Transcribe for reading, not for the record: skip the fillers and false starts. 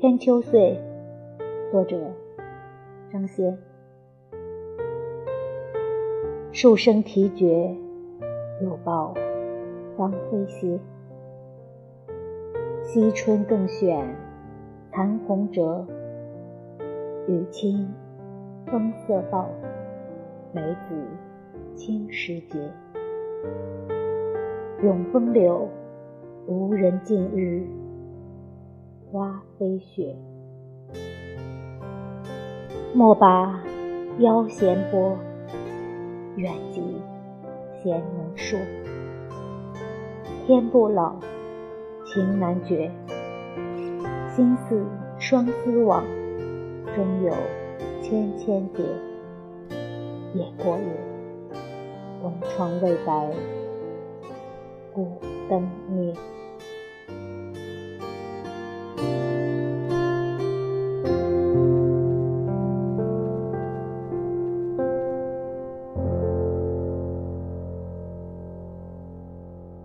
千秋岁》，作者张先。数声啼绝，又报芳菲歇。惜春更选残红折，雨轻风色暴，梅子青时节。咏风流，无人尽日花飞雪。莫把腰弦拨，远及闲能说。天不老，情难绝，心似双丝网，终有千千结。野过也，东窗未白，孤灯灭。